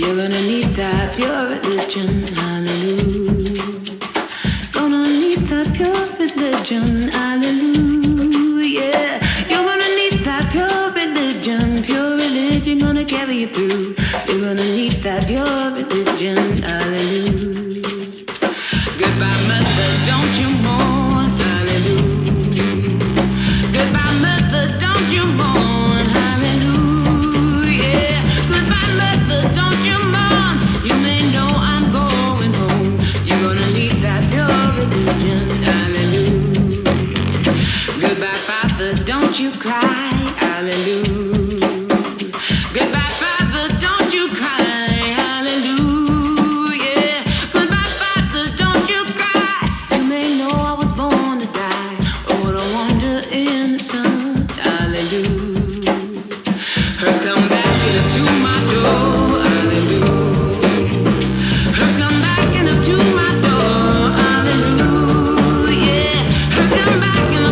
You're gonna need that pure religion, hallelujah. Gonna need that pure religion, hallelujah. You're gonna need that pure religion gonna carry you through. You're gonna need that pure religion, hallelujah. Goodbye, mother, don't you mourn, hallelujah. Goodbye, mother, don't you mourn. You cry, hallelujah. Goodbye, Father, don't you cry, hallelujah. Goodbye, Father, don't you cry. You may know I was born to die. Oh, what a wonder in the sun, hallelujah. Hers come back to my door, hallelujah. Hers come back to my door, hallelujah. Hers come back to my door.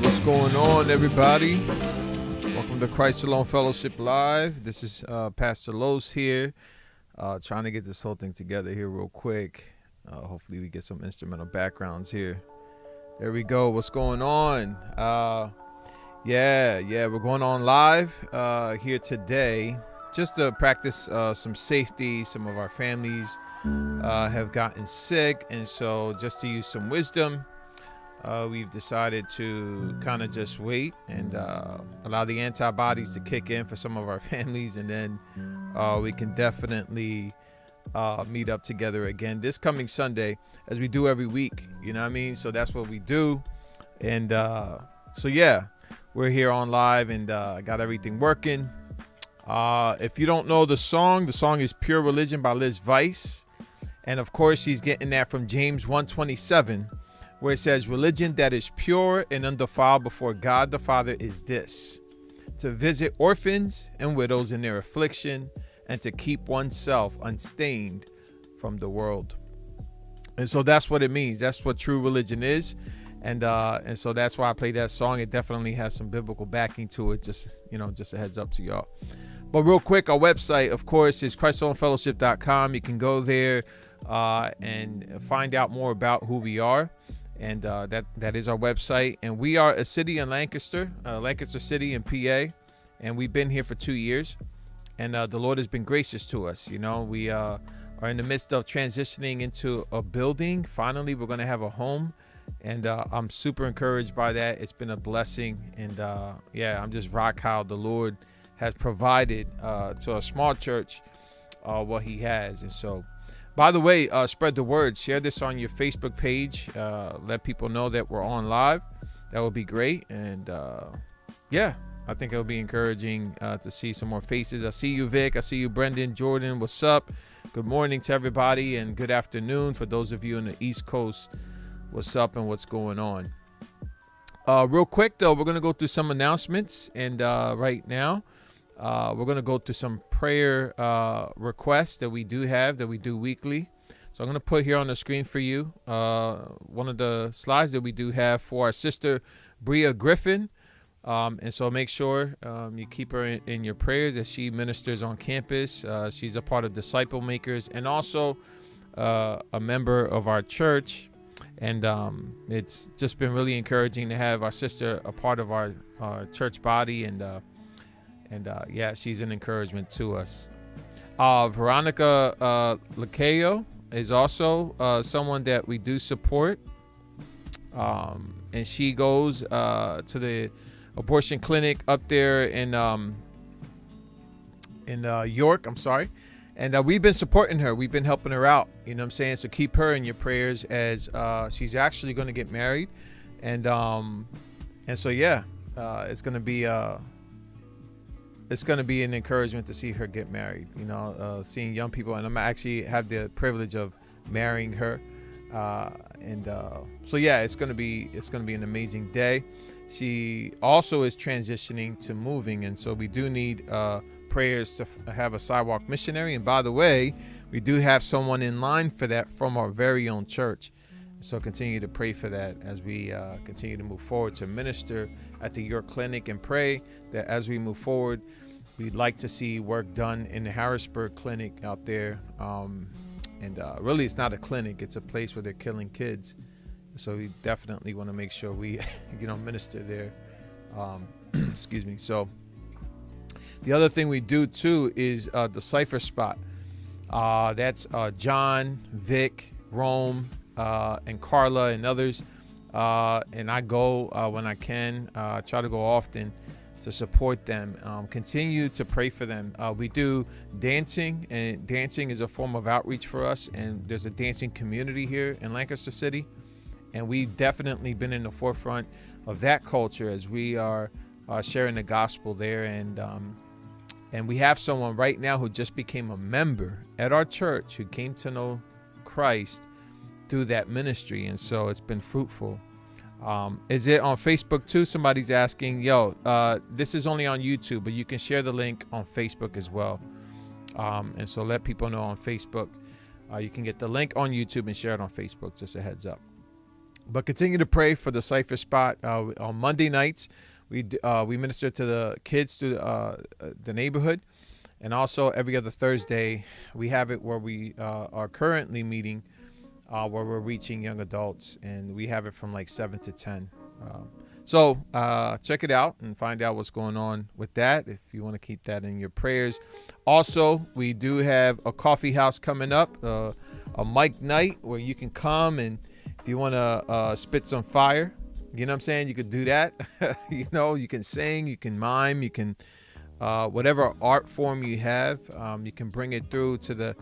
What's going on, everybody? Welcome to Christ Shalom Fellowship Live. This is Pastor Los here, trying to get this whole thing together here real quick. Hopefully we get some instrumental backgrounds here. There we go. What's going on? Yeah, we're going on live here today just to practice some safety. Some of our families have gotten sick, and so just to use some wisdom, we've decided to kind of just wait and allow the antibodies to kick in for some of our families, and then we can definitely meet up together again this coming Sunday, as we do every week. You know what I mean? So that's what we do. And so, yeah, we're here on live, and got everything working. If you don't know the song is Pure Religion by Liz Vice. And, of course, she's getting that from James 1:27. Where it says, religion that is pure and undefiled before God the Father is this, to visit orphans and widows in their affliction, and to keep oneself unstained from the world. And so that's what it means. That's what true religion is. And so that's why I played that song. It definitely has some biblical backing to it. Just, you know, just a heads up to y'all. But real quick, our website, of course, is ChristOwnFellowship.com. You can go there and find out more about who we are. And that is our website. And we are a city in Lancaster, Lancaster City in PA. And we've been here for 2 years. And the Lord has been gracious to us. You know, we are in the midst of transitioning into a building. Finally, we're going to have a home. And I'm super encouraged by that. It's been a blessing. And yeah, I'm just rocked how the Lord has provided to a small church what he has. And so, by the way, spread the word. Share this on your Facebook page. Let people know that we're on live. That would be great. And yeah, I think it'll be encouraging to see some more faces. I see you, Vic. I see you, Brendan, Jordan. What's up? Good morning to everybody, and good afternoon for those of you in the East Coast. What's up and what's going on? Real quick, though, we're going to go through some announcements. And right now, we're going to go through some prayer requests that we do have, that we do weekly. So I'm going to put here on the screen for you one of the slides that we do have for our sister, Bria Griffin. And so make sure you keep her in your prayers as she ministers on campus. She's a part of Disciple Makers and also a member of our church. And it's just been really encouraging to have our sister a part of our church body. And yeah, she's an encouragement to us. Veronica Lakeo is also someone that we do support. And she goes to the abortion clinic up there in York, I'm sorry. And we've been supporting her. We've been helping her out. You know what I'm saying? So keep her in your prayers, as she's actually going to get married. And so, yeah, it's going to be... it's going to be an encouragement to see her get married, you know, seeing young people. And I'm actually have the privilege of marrying her. So yeah, it's going to be an amazing day. She also is transitioning to moving. And so we do need prayers to have a sidewalk missionary. And by the way, we do have someone in line for that from our very own church. So continue to pray for that as we continue to move forward to minister at the York Clinic, and pray that as we move forward, we'd like to see work done in the Harrisburg clinic out there. Really, it's not a clinic. It's a place where they're killing kids. So we definitely want to make sure we, you know, minister there. Excuse me. So the other thing we do, too, is the Cypher spot. That's John, Vic, Rome, and Carla and others. And I go when I can. I try to go often to support them. Continue to pray for them. We do dancing, and dancing is a form of outreach for us. And there's a dancing community here in Lancaster City. And we've definitely been in the forefront of that culture as we are sharing the gospel there. And we have someone right now who just became a member at our church, who came to know Christ through that ministry. And so it's been fruitful. Is it on Facebook too? Somebody's asking, yo, this is only on YouTube, but you can share the link on Facebook as well. And so let people know on Facebook. You can get the link on YouTube and share it on Facebook, just a heads up. But continue to pray for the Cypher spot. On Monday nights, we minister to the kids through the neighborhood. And also every other Thursday, we have it where we are currently meeting, where we're reaching young adults. And we have it from like 7 to 10. So check it out and find out what's going on with that, if you want to keep that in your prayers. Also, we do have a coffee house coming up, a mic night where you can come and, if you want to spit some fire, you know what I'm saying? You could do that. You know, you can sing, you can mime, you can whatever art form you have, you can bring it through to the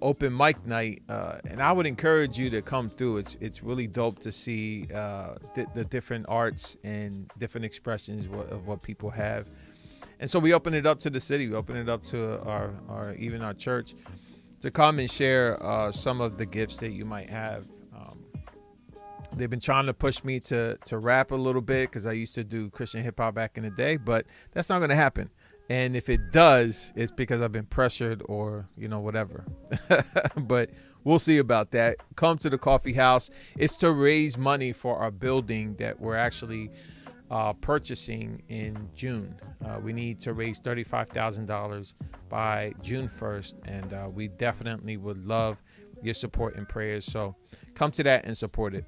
open mic night. And I would encourage you to come through. It's really dope to see the different arts and different expressions of what people have. And so we open it up to the city. We open it up to our church to come and share some of the gifts that you might have. They've been trying to push me to rap a little bit because I used to do Christian hip hop back in the day, but that's not going to happen. And if it does, it's because I've been pressured or, you know, whatever. But we'll see about that. Come to the coffee house. It's to raise money for our building that we're actually purchasing in June. We need to raise $35,000 by June 1st. And we definitely would love your support and prayers. So come to that and support it.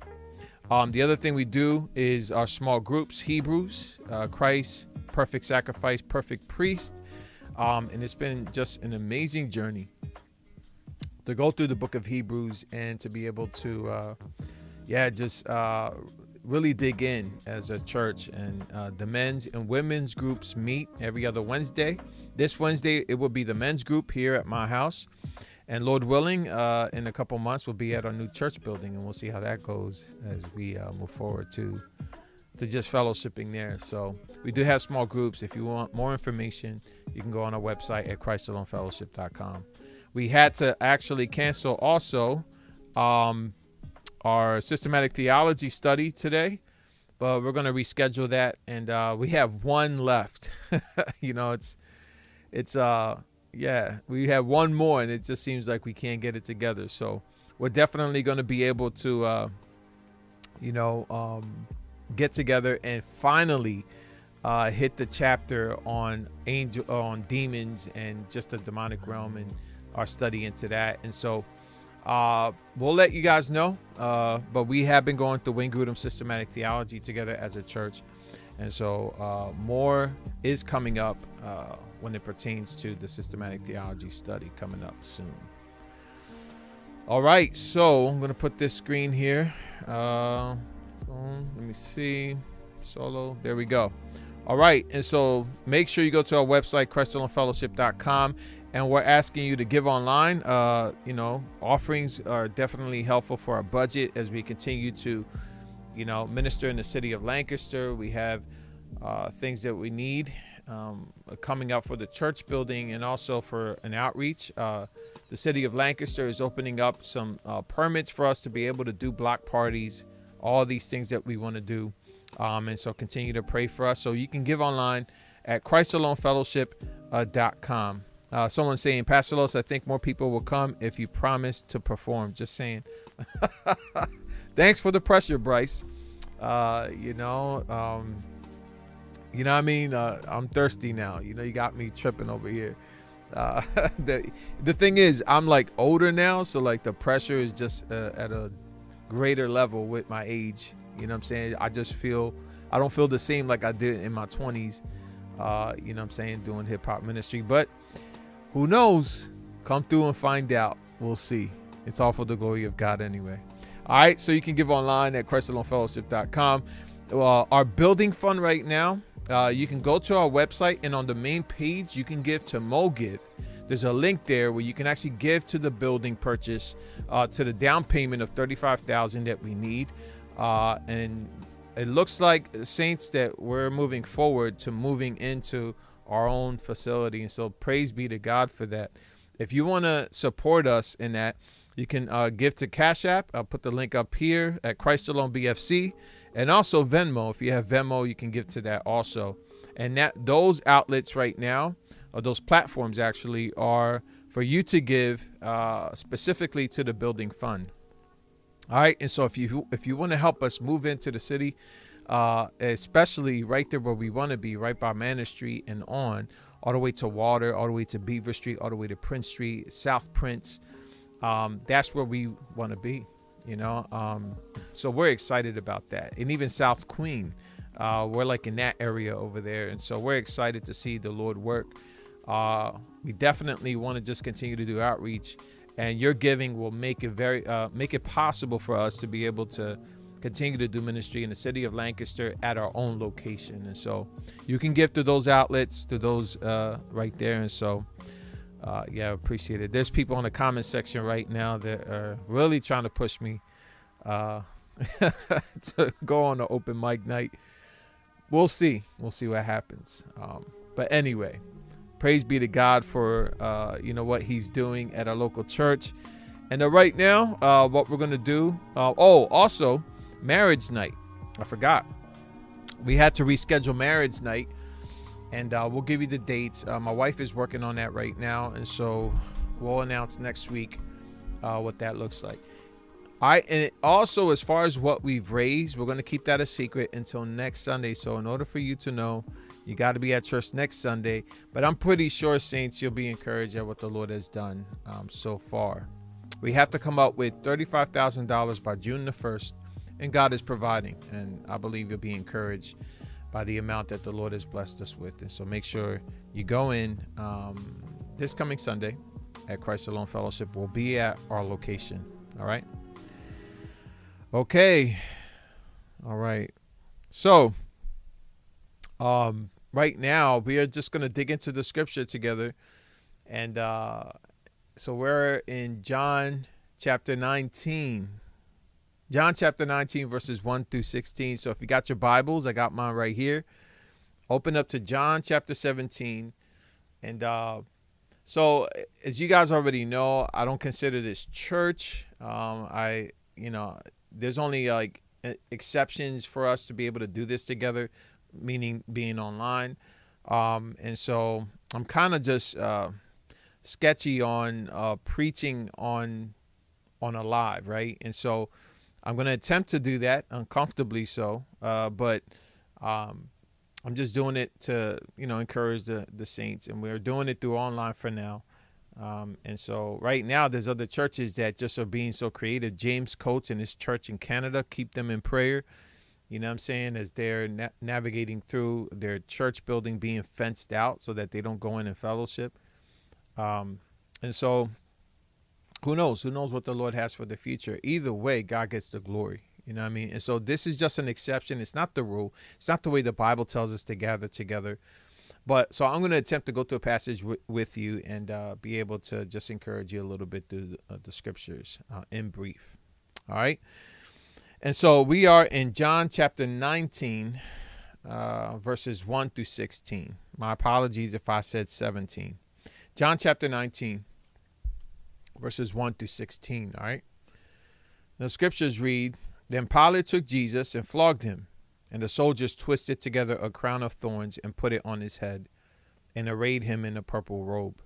The other thing we do is our small groups, Hebrews, Christ, perfect sacrifice, perfect priest. And it's been just an amazing journey to go through the book of Hebrews and to be able to, really dig in as a church. And the men's and women's groups meet every other Wednesday. This Wednesday, it will be the men's group here at my house. And Lord willing, in a couple months, we'll be at our new church building, and we'll see how that goes as we move forward to just fellowshipping there. So we do have small groups. If you want more information, you can go on our website at ChristAloneFellowship.com. We had to actually cancel also our systematic theology study today, but we're going to reschedule that, and we have one left. You know, we have one more, and it just seems like we can't get it together. So we're definitely going to be able to, get together and finally hit the chapter on demons and just the demonic realm and our study into that. And so we'll let you guys know. But we have been going through Wayne Grudem systematic theology together as a church. And so more is coming up when it pertains to the systematic theology study coming up soon. All right, so I'm going to put this screen here. Let me see. Solo. There we go. All right, and so make sure you go to our website, ChristAloneFellowship.com, and we're asking you to give online. Offerings are definitely helpful for our budget as we continue to minister in the city of Lancaster. We have things that we need coming up for the church building and also for an outreach. The city of Lancaster is opening up some permits for us to be able to do block parties, all these things that we want to do. And so continue to pray for us. So you can give online at ChristAloneFellowship.com. Someone's saying, Pastor Los, I think more people will come if you promise to perform. Just saying. Thanks for the pressure, Bryce. You know what I mean? I'm thirsty now. You know, you got me tripping over here. The thing is, I'm like older now. So like the pressure is just at a greater level with my age. You know what I'm saying? I just feel, I don't feel the same like I did in my 20s. You know what I'm saying? Doing hip hop ministry, but who knows? Come through and find out. We'll see. It's all for the glory of God anyway. All right. So you can give online at ChristAloneFellowship.com. Our building fund right now, you can go to our website and on the main page, you can give to MoGive. There's a link there where you can actually give to the building purchase, to the down payment of $35,000 that we need. And it looks like, saints, that we're moving forward to moving into our own facility. And so praise be to God for that. If you want to support us in that, you can give to Cash App. I'll put the link up here at Christ Alone BFC, and also Venmo. If you have Venmo, you can give to that also. And that those outlets right now, or those platforms actually, are for you to give specifically to the building fund. All right, and so if you want to help us move into the city, especially right there where we want to be, right by Manor Street and on, all the way to Water, all the way to Beaver Street, all the way to Prince Street, South Prince, that's where we want to be, you know. So we're excited about that. And even South Queen, we're like in that area over there. And so we're excited to see the Lord work. We definitely want to just continue to do outreach. And your giving will make it very make it possible for us to be able to continue to do ministry in the city of Lancaster at our own location. And so you can give to those outlets, to those right there. And so, yeah, I appreciate it. There's people in the comment section right now that are really trying to push me to go on an open mic night. We'll see. We'll see what happens. But anyway. Praise be to God for, you know, what he's doing at our local church. And right now, what we're going to do. Oh, also, marriage night. I forgot. We had to reschedule marriage night. And we'll give you the dates. My wife is working on that right now. And so we'll announce next week what that looks like. All right. And also, as far as what we've raised, we're going to keep that a secret until next Sunday. So in order for you to know, you got to be at church next Sunday, but I'm pretty sure, saints, you'll be encouraged at what the Lord has done so far. We have to come up with $35,000 by June the 1st, and God is providing, and I believe you'll be encouraged by the amount that the Lord has blessed us with. And so make sure you go in this coming Sunday at Christ Alone Fellowship. We'll be at our location. All right. Okay. All right. So, right now, we are just going to dig into the scripture together. And so we're in John chapter 19. John chapter 19, verses 1 through 16. So if you got your Bibles, I got mine right here. Open up to John chapter 17. And so as you guys already know, I don't consider this church. I, you know, there's only like exceptions for us to be able to do this together, meaning being online. And so I'm kind of just sketchy on preaching on a live, right? And so I'm going to attempt to do that uncomfortably so, but I'm just doing it to, you know, encourage the saints, and we're doing it through online for now. And so right now there's other churches that just are being so creative. James Coates and his church in Canada, keep them in prayer. You know what I'm saying? As they're navigating through their church building being fenced out so that they don't go in and fellowship. And so who knows? Who knows what the Lord has for the future? Either way, God gets the glory. You know what I mean? And so this is just an exception. It's not the rule. It's not the way the Bible tells us to gather together. But so I'm going to attempt to go through a passage with you and be able to just encourage you a little bit through the scriptures in brief. All right. And so we are in John chapter 19, verses 1 through 16. My apologies if I said 17. John chapter 19, verses 1 through 16, all right? The scriptures read, "Then Pilate took Jesus and flogged him, and the soldiers twisted together a crown of thorns and put it on his head and arrayed him in a purple robe.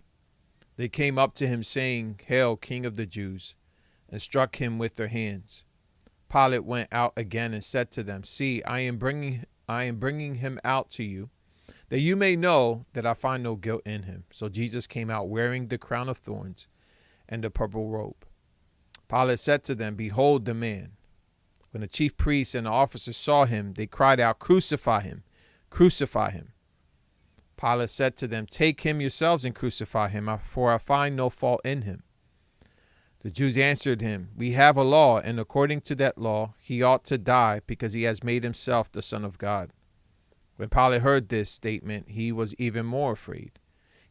They came up to him, saying, 'Hail, King of the Jews,' and struck him with their hands. Pilate went out again and said to them, 'See, I am bringing him out to you, that you may know that I find no guilt in him.' So Jesus came out wearing the crown of thorns and the purple robe. Pilate said to them, 'Behold the man.' When the chief priests and the officers saw him, they cried out, 'Crucify him, crucify him.' Pilate said to them, 'Take him yourselves and crucify him, for I find no fault in him.' The Jews answered him, 'We have a law, and according to that law he ought to die, because he has made himself the Son of God.' When Pilate heard this statement, he was even more afraid.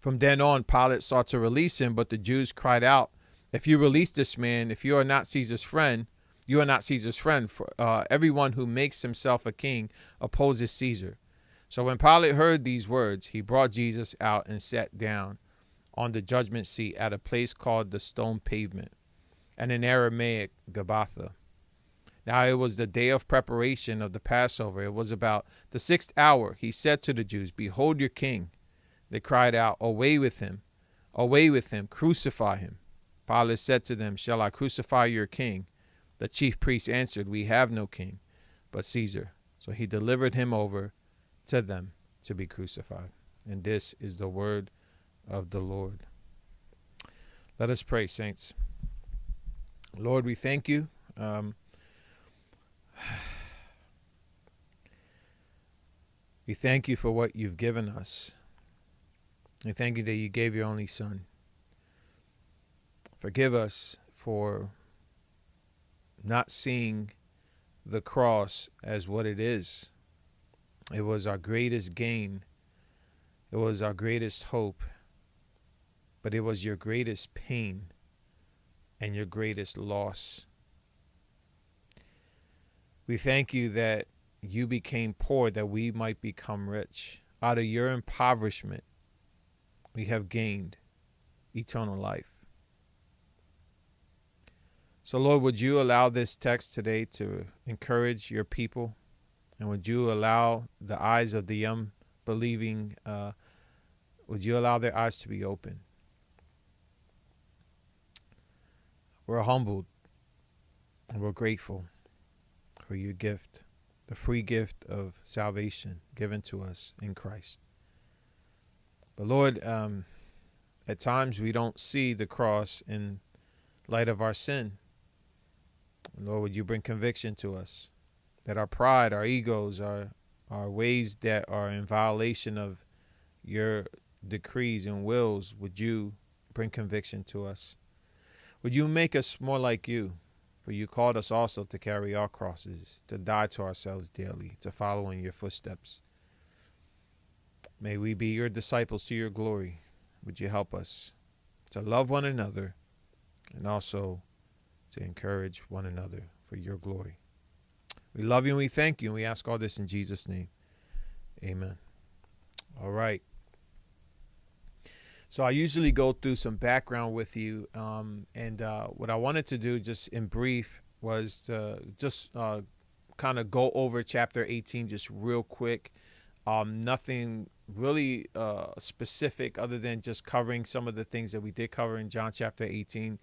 From then on, Pilate sought to release him, but the Jews cried out, 'If you release this man, if you are not Caesar's friend, you are not Caesar's friend. For everyone who makes himself a king opposes Caesar.' So when Pilate heard these words, he brought Jesus out and sat down on the judgment seat at a place called the Stone Pavement, and in Aramaic, Gabbatha. Now it was the day of preparation of the Passover. It was about the sixth hour. He said to the Jews, 'Behold your king.' They cried out, 'Away with him, crucify him.' Pilate said to them, 'Shall I crucify your king?' The chief priests answered, 'We have no king but Caesar.' So he delivered him over to them to be crucified." And this is the word of the Lord. Let us pray, saints. Lord, we thank you. We thank you for what you've given us. We thank you that you gave your only son. Forgive us for not seeing the cross as what it is. It was our greatest gain. It was our greatest hope. But it was your greatest pain and your greatest loss. We thank you that you became poor, that we might become rich. Out of your impoverishment, we have gained eternal life. So, Lord, would you allow this text today to encourage your people? And would you allow the eyes of the unbelieving, would you allow their eyes to be open? We're humbled and we're grateful for your gift, the free gift of salvation given to us in Christ. But Lord, at times we don't see the cross in light of our sin. Lord, would you bring conviction to us? That our pride, our egos, our ways that are in violation of your decrees and wills, would you bring conviction to us? Would you make us more like you? For you called us also to carry our crosses, to die to ourselves daily, to follow in your footsteps. May we be your disciples to your glory. Would you help us to love one another and also to encourage one another for your glory? We love you and we thank you. And we ask all this in Jesus' name. Amen. All right. So I usually go through some background with you. What I wanted to do just in brief was to just kind of go over chapter 18 just real quick. Nothing really specific other than just covering some of the things that we did cover in John chapter 18.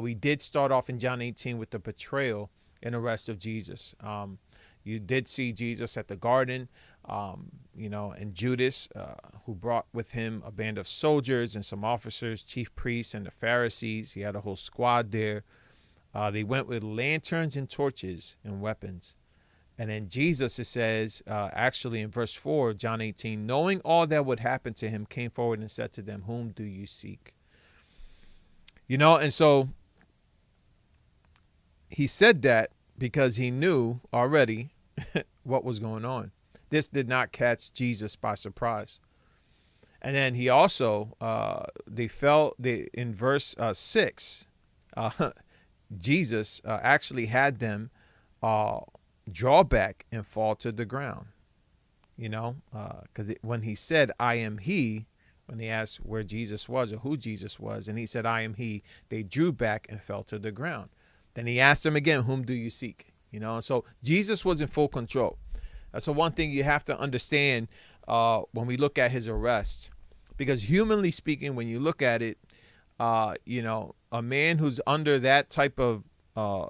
We did start off in John 18 with the betrayal and arrest of Jesus. You did see Jesus at the garden, and Judas, who brought with him a band of soldiers and some officers, chief priests and the Pharisees. He had a whole squad there. They went with lanterns and torches and weapons. And then Jesus, it says, actually in verse 4 of John 18, knowing all that would happen to him, came forward and said to them, whom do you seek? You know, and so he said that because he knew already what was going on. This did not catch Jesus by surprise. And then he also, in verse 6, Jesus actually had them draw back and fall to the ground, you know, because when he said, I am he, when they asked where Jesus was or who Jesus was, and he said, I am he, they drew back and fell to the ground. Then he asked them again, whom do you seek? You know, so Jesus was in full control. That's the one thing you have to understand when we look at his arrest, because humanly speaking, when you look at it, you know, a man who's under that type of,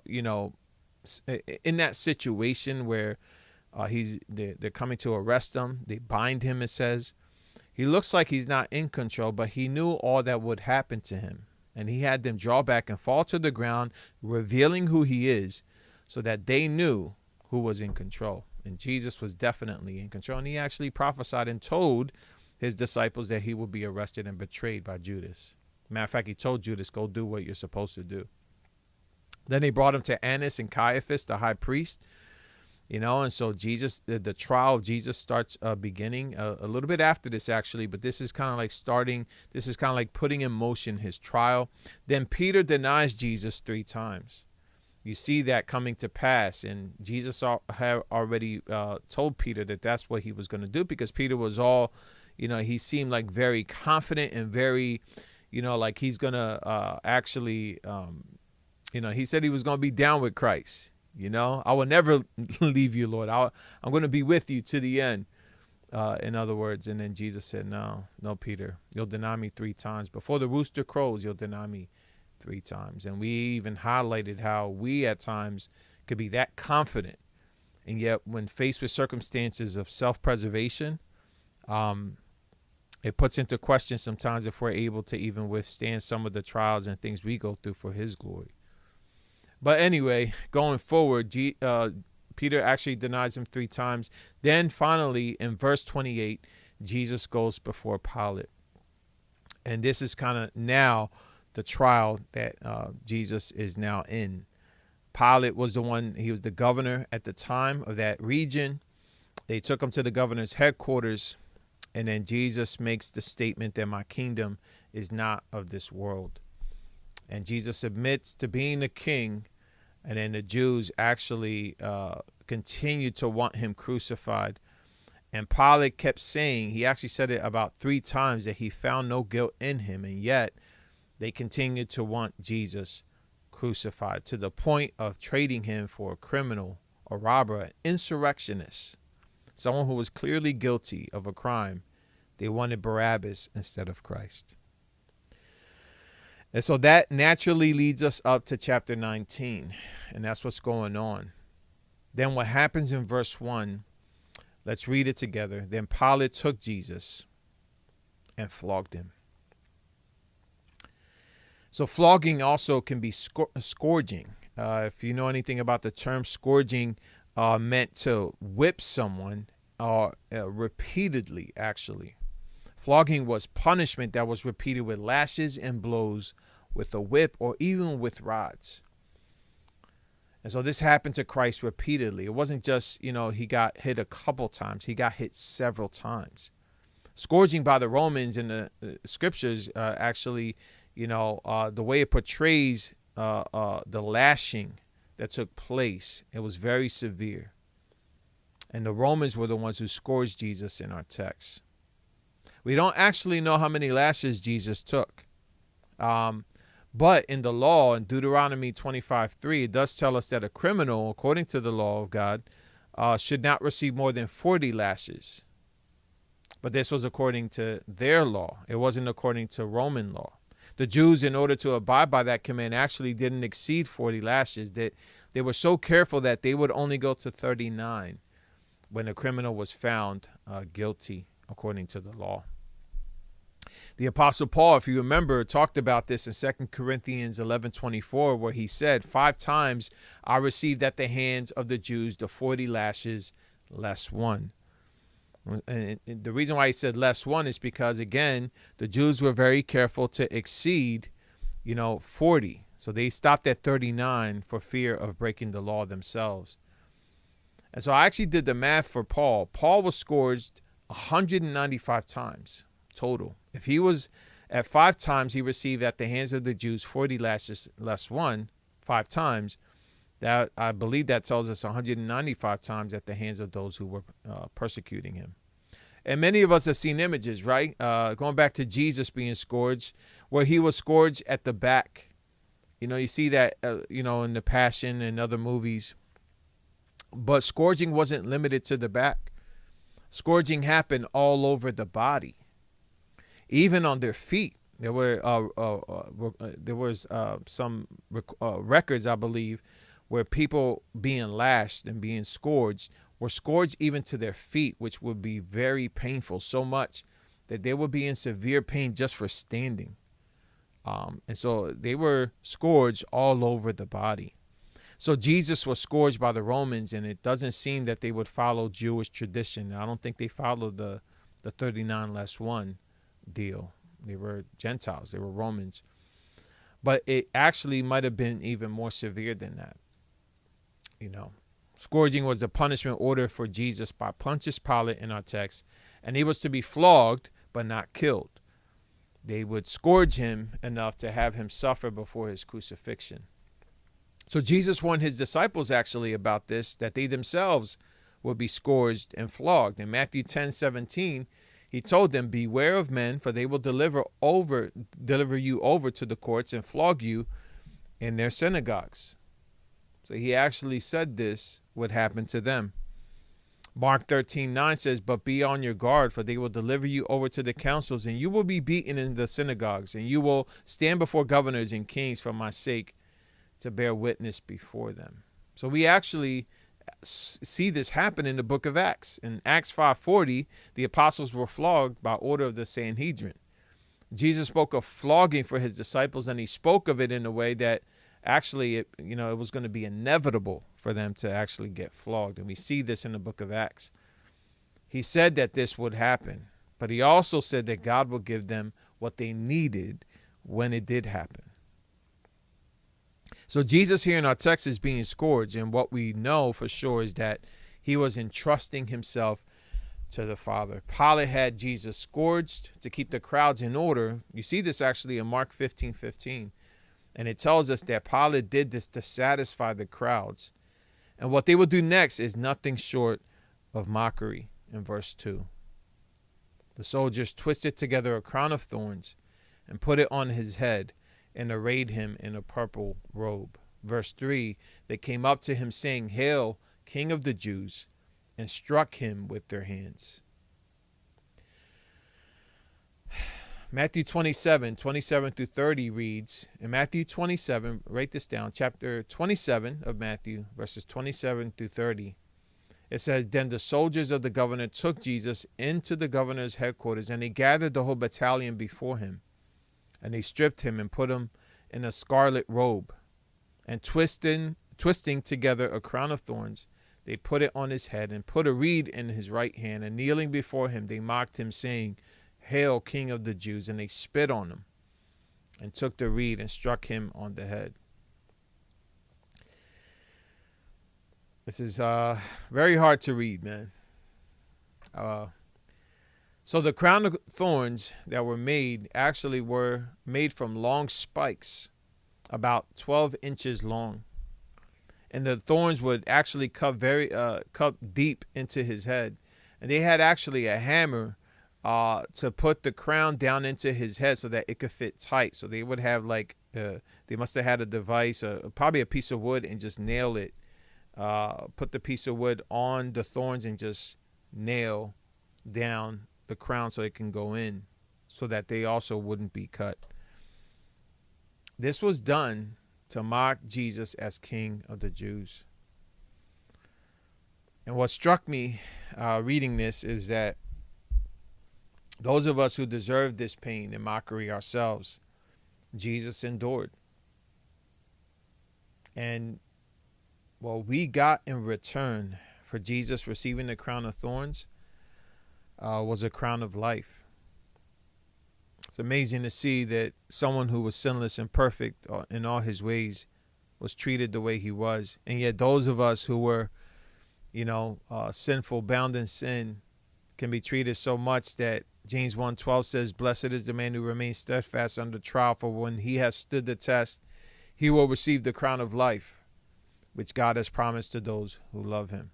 you know, in that situation where they're coming to arrest him, they bind him, it says, he looks like he's not in control, but he knew all that would happen to him. And he had them draw back and fall to the ground, revealing who he is so that they knew who was in control. And Jesus was definitely in control. And he actually prophesied and told his disciples that he would be arrested and betrayed by Judas. Matter of fact, he told Judas, go do what you're supposed to do. Then they brought him to Annas and Caiaphas, the high priest. You know, and so Jesus, the trial of Jesus starts beginning a little bit after this, actually. But this is kind of like starting. This is kind of like putting in motion his trial. Then Peter denies Jesus 3 times. You see that coming to pass. And Jesus had already told Peter that that's what he was going to do, because Peter was all, you know, he seemed like very confident and very, you know, like he's going to actually, you know, he said he was going to be down with Christ. You know, I will never leave you, Lord. I'm going to be with you to the end, in other words. And then Jesus said, no, Peter, you'll deny me 3 times. Before the rooster crows, you'll deny me 3 times. And we even highlighted how we at times could be that confident. And yet when faced with circumstances of self-preservation, it puts into question sometimes if we're able to even withstand some of the trials and things we go through for his glory. But anyway, going forward, Peter actually denies him 3 times. Then finally, in verse 28, Jesus goes before Pilate. And this is kind of now the trial that Jesus is now in. Pilate was the one, he was the governor at the time of that region. They took him to the governor's headquarters. And then Jesus makes the statement that my kingdom is not of this world. And Jesus admits to being a king. And then the Jews actually continued to want him crucified. And Pilate kept saying, he actually said it about 3 times, that he found no guilt in him. And yet they continued to want Jesus crucified, to the point of trading him for a criminal, a robber, an insurrectionist, someone who was clearly guilty of a crime. They wanted Barabbas instead of Christ. And so that naturally leads us up to chapter 19, and that's what's going on. Then what happens in verse 1, let's read it together. Then Pilate took Jesus and flogged him. So flogging also can be scourging. If you know anything about the term, scourging meant to whip someone repeatedly, actually. Flogging was punishment that was repeated with lashes and blows, with a whip, or even with rods. And so this happened to Christ repeatedly. It wasn't just, you know, he got hit a couple times. He got hit several times. Scourging by the Romans in the scriptures, actually, you know, the way it portrays the lashing that took place, it was very severe. And the Romans were the ones who scourged Jesus in our text. We don't actually know how many lashes Jesus took. But in the law, in Deuteronomy 25:3, it does tell us that a criminal, according to the law of God, should not receive more than 40 lashes. But this was according to their law. It wasn't according to Roman law. The Jews, in order to abide by that command, actually didn't exceed 40 lashes. They were so careful that they would only go to 39 when a criminal was found guilty, according to the law. The Apostle Paul, if you remember, talked about this in 2 Corinthians 11:24, where he said, 5 times I received at the hands of the Jews the 40 lashes less one. And the reason why he said less one is because, again, the Jews were very careful to exceed, 40. So they stopped at 39 for fear of breaking the law themselves. And so I actually did the math for Paul. Paul was scourged 195 times total. If he was at 5 times, he received at the hands of the Jews 40 lashes less one, 5 times. That, I believe, that tells us 195 times at the hands of those who were persecuting him. And many of us have seen images, right? Going back to Jesus being scourged, where he was scourged at the back. You see that, in The Passion and other movies. But scourging wasn't limited to the back. Scourging happened all over the body, even on their feet. There were some records, I believe, where people being lashed and being scourged were scourged even to their feet, which would be very painful, so much that they would be in severe pain just for standing. And so they were scourged all over the body. So Jesus was scourged by the Romans, and it doesn't seem that they would follow Jewish tradition. I don't think they followed the 39 less one deal. They were Gentiles. They were Romans. But it actually might have been even more severe than that. Scourging was the punishment order for Jesus by Pontius Pilate in our text, and he was to be flogged but not killed. They would scourge him enough to have him suffer before his crucifixion. So Jesus warned his disciples actually about this, that they themselves would be scourged and flogged. In Matthew 10:17, he told them, beware of men, for they will deliver you over to the courts and flog you in their synagogues. So he actually said this would happen to them. Mark 13:9 says, but be on your guard, for they will deliver you over to the councils, and you will be beaten in the synagogues, and you will stand before governors and kings for my sake, to bear witness before them. So we actually see this happen in the book of Acts. In Acts 5:40, the apostles were flogged by order of the Sanhedrin. Jesus spoke of flogging for his disciples, and he spoke of it in a way that actually, it was going to be inevitable for them to actually get flogged. And we see this in the book of Acts. He said that this would happen, but he also said that God will give them what they needed when it did happen. So Jesus here in our text is being scourged, and what we know for sure is that he was entrusting himself to the Father. Pilate had Jesus scourged to keep the crowds in order. You see this actually in Mark 15:15, and it tells us that Pilate did this to satisfy the crowds. And what they will do next is nothing short of mockery in verse 2. The soldiers twisted together a crown of thorns and put it on his head, and arrayed him in a purple robe. Verse 3, they came up to him saying, Hail, King of the Jews, and struck him with their hands. Matthew 27:27 through 30 reads, in Matthew 27, write this down, chapter 27 of Matthew, verses 27 through 30. It says, then the soldiers of the governor took Jesus into the governor's headquarters, and they gathered the whole battalion before him. And they stripped him and put him in a scarlet robe, and twisting together a crown of thorns, they put it on his head and put a reed in his right hand, and kneeling before him, they mocked him saying, Hail, King of the Jews, and they spit on him and took the reed and struck him on the head. This is very hard to read, man. So the crown of thorns that were made actually were made from long spikes, about 12 inches long. And the thorns would actually cut cut deep into his head. And they had actually a hammer to put the crown down into his head so that it could fit tight. So they would have they must have had a device, probably a piece of wood, and just nail it. Put the piece of wood on the thorns and just nail down the crown so it can go in, so that they also wouldn't be cut. This was done to mock Jesus as King of the Jews. And what struck me reading this is that Those of us who deserve this pain and mockery ourselves, Jesus endured. And what we got in return for Jesus receiving the crown of thorns was a crown of life. It's amazing to see that someone who was sinless and perfect in all his ways was treated the way he was. And yet those of us who were, sinful, bound in sin, can be treated so much that James 1:12 says, "Blessed is the man who remains steadfast under trial, for when he has stood the test, he will receive the crown of life, which God has promised to those who love him."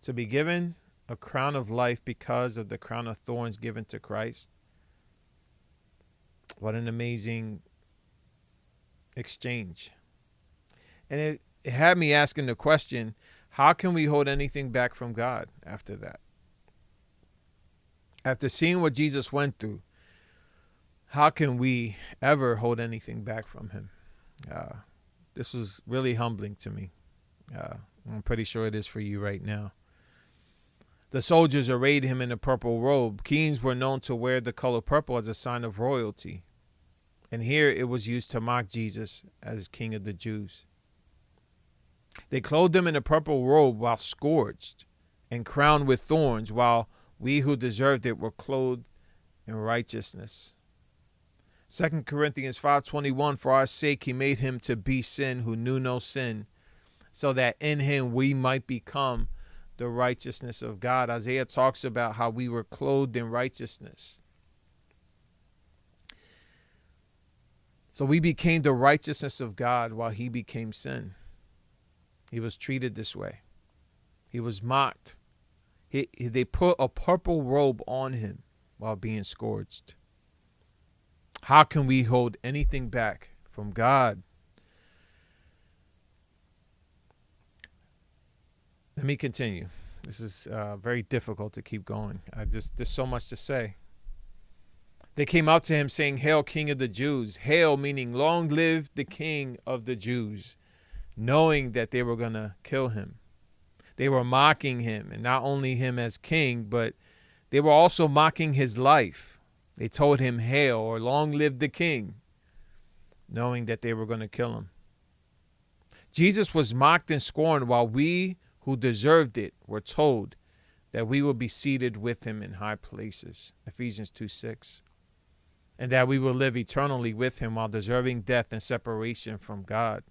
To be given a crown of life because of the crown of thorns given to Christ. What an amazing exchange. And it had me asking the question, how can we hold anything back from God after that? After seeing what Jesus went through, how can we ever hold anything back from him? This was really humbling to me. I'm pretty sure it is for you right now. The soldiers arrayed him in a purple robe. Kings were known to wear the color purple as a sign of royalty. And here it was used to mock Jesus as King of the Jews. They clothed him in a purple robe while scourged and crowned with thorns, while we who deserved it were clothed in righteousness. 2 Corinthians 5:21, "For our sake he made him to be sin who knew no sin, so that in him we might become the righteousness of God." Isaiah talks about how we were clothed in righteousness. So we became the righteousness of God while he became sin. He was treated this way. He was mocked. They put a purple robe on him while being scourged. How can we hold anything back from God? Let me continue. This is very difficult to keep going. There's so much to say. They came out to him saying, "Hail, King of the Jews." Hail meaning long live the King of the Jews, knowing that they were going to kill him. They were mocking him, and not only him as king, but they were also mocking his life. They told him, "Hail," or "Long live the King," knowing that they were going to kill him. Jesus was mocked and scorned while we who deserved it were told that we will be seated with him in high places, Ephesians 2:6, and that we will live eternally with him while deserving death and separation from God.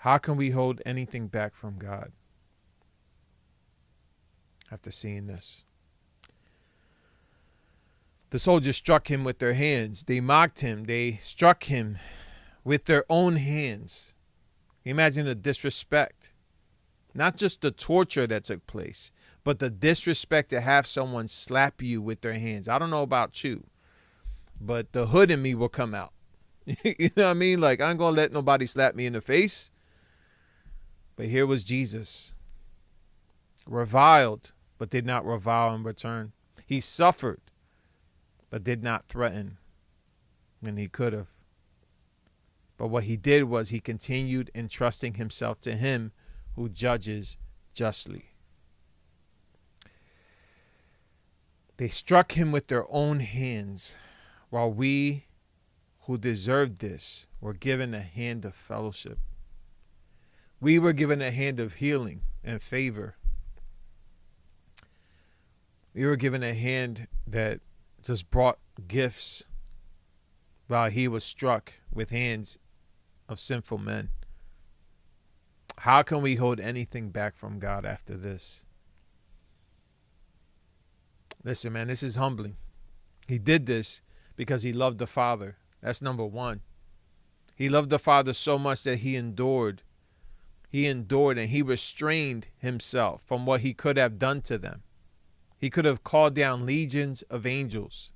How can we hold anything back from God after seeing this? The soldiers struck him with their hands. They mocked him. They struck him with their own hands. Imagine the disrespect. Not just the torture that took place, but the disrespect to have someone slap you with their hands. I don't know about you, but the hood in me will come out. You know what I mean? Like, I ain't going to let nobody slap me in the face. But here was Jesus, reviled, but did not revile in return. He suffered, but did not threaten, and he could have. But what he did was he continued entrusting himself to him who judges justly. They struck him with their own hands, while we who deserved this were given a hand of fellowship. We were given a hand of healing and favor. We were given a hand that just brought gifts, while he was struck with hands of sinful men. How can we hold anything back from God after this? Listen, man, this is humbling. He did this because he loved the Father. That's number one. He loved the Father so much that he endured. He endured and he restrained himself from what he could have done to them. He could have called down legions of angels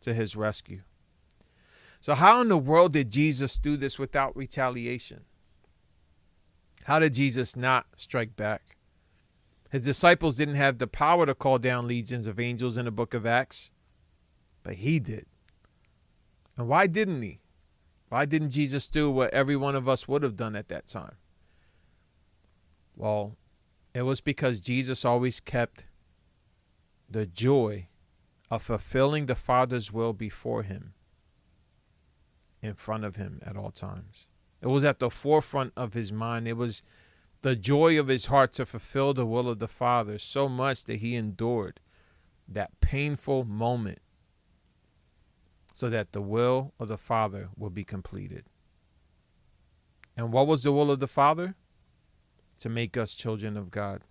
to his rescue. So how in the world did Jesus do this without retaliation? How did Jesus not strike back? His disciples didn't have the power to call down legions of angels in the book of Acts, but he did. And why didn't he? Why didn't Jesus do what every one of us would have done at that time? Well, it was because Jesus always kept the joy of fulfilling the Father's will before him, in front of him at all times. It was at the forefront of his mind. It was the joy of his heart to fulfill the will of the Father, so much that he endured that painful moment so that the will of the Father will be completed. And what was the will of the Father? To make us children of God.